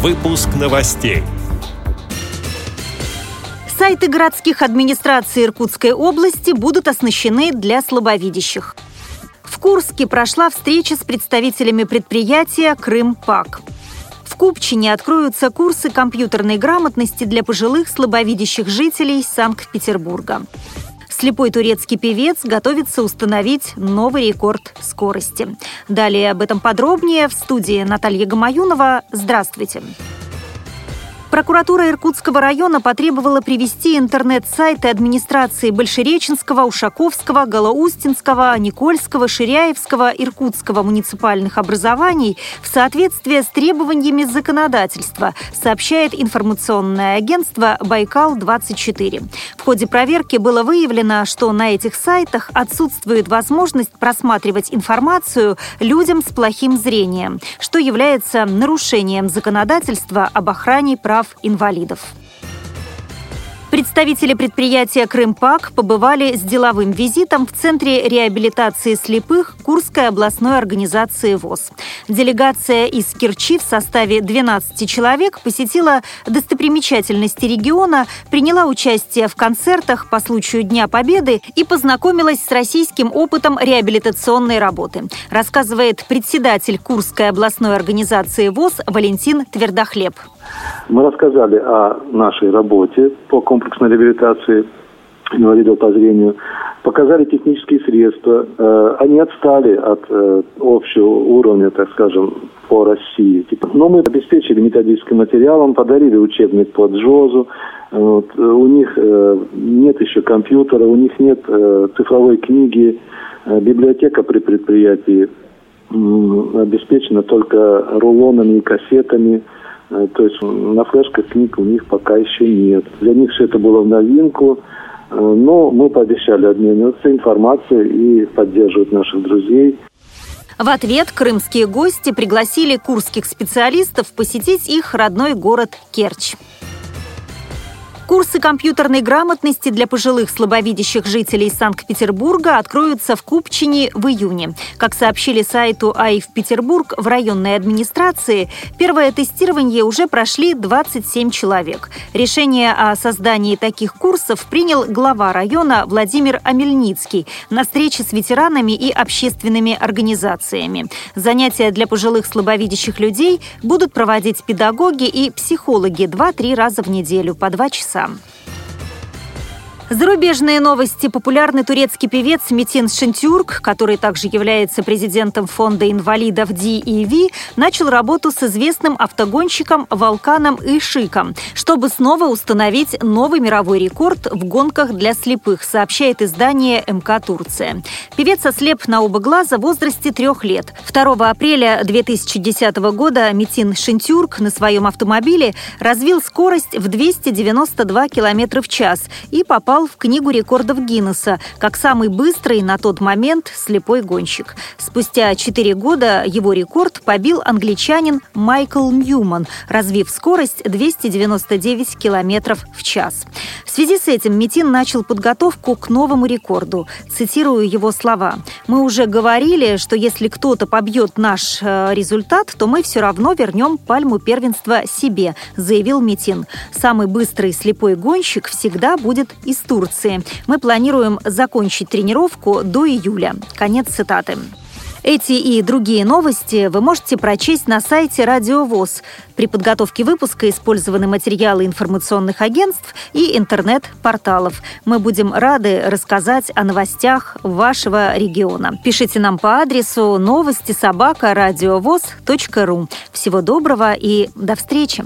Выпуск новостей. Сайты городских администраций Иркутской области будут оснащены для слабовидящих. В Курске прошла встреча с представителями предприятия «Крым-ПАК». В Купчине откроются курсы компьютерной грамотности для пожилых слабовидящих жителей Санкт-Петербурга. Слепой турецкий певец готовится установить новый рекорд скорости. Далее об этом подробнее в студии Наталья Гамаюнова. Здравствуйте. Прокуратура Иркутского района потребовала привести интернет-сайты администрации Большереченского, Ушаковского, Голоустинского, Никольского, Ширяевского, Иркутского муниципальных образований в соответствии с требованиями законодательства, сообщает информационное агентство «Байкал-24». В ходе проверки было выявлено, что на этих сайтах отсутствует возможность просматривать информацию людям с плохим зрением, что является нарушением законодательства об охране прав инвалидов. Представители предприятия «Крым-ПАК» побывали с деловым визитом в Центре реабилитации слепых Курской областной организации ВОЗ. Делегация из Керчи в составе 12 человек посетила достопримечательности региона, приняла участие в концертах по случаю Дня Победы и познакомилась с российским опытом реабилитационной работы, рассказывает председатель Курской областной организации ВОЗ Валентин Твердохлеб. Мы рассказали о нашей работе по комплексной реабилитации инвалидов по зрению, показали технические средства. Они отстали от общего уровня, так скажем, по России. Но мы обеспечили методическим материалом, подарили учебник по ДЖОЗу. У них нет еще компьютера, у них нет цифровой книги, библиотека при предприятии обеспечена только рулонами и кассетами. То есть на флешках книг у них пока еще нет. Для них все это было в новинку, но мы пообещали обмениваться информацией и поддерживать наших друзей. В ответ крымские гости пригласили курских специалистов посетить их родной город Керчь. Курсы компьютерной грамотности для пожилых слабовидящих жителей Санкт-Петербурга откроются в Купчине в июне. Как сообщили сайту АИ в Петербург в районной администрации, первое тестирование уже прошли 27 человек. Решение о создании таких курсов принял глава района Владимир Амельницкий на встрече с ветеранами и общественными организациями. Занятия для пожилых слабовидящих людей будут проводить педагоги и психологи 2-3 раза в неделю по 2 часа. Зарубежные новости. Популярный турецкий певец Метин Шентюрк, который также является президентом фонда инвалидов DEV, начал работу с известным автогонщиком Волканом Ишиком, чтобы снова установить новый мировой рекорд в гонках для слепых, сообщает издание МК «Турция». Певец ослеп на оба глаза в возрасте 3 лет. 2 апреля 2010 года Метин Шентюрк на своем автомобиле развил скорость в 292 км в час и попал в книгу рекордов Гиннесса как самый быстрый на тот момент слепой гонщик. Спустя 4 года его рекорд побил англичанин Майкл Ньюман, развив скорость 299 км в час. В связи с этим Метин начал подготовку к новому рекорду. Цитирую его слова. «Мы уже говорили, что если кто-то побьет наш результат, то мы все равно вернем пальму первенства себе», заявил Метин. «Самый быстрый слепой гонщик всегда будет из Турции. Мы планируем закончить тренировку до июля». Конец цитаты. Эти и другие новости вы можете прочесть на сайте Радио ВОЗ. При подготовке выпуска использованы материалы информационных агентств и интернет-порталов. Мы будем рады рассказать о новостях вашего региона. Пишите нам по адресу новости@радиовоз.ру. Всего доброго и до встречи!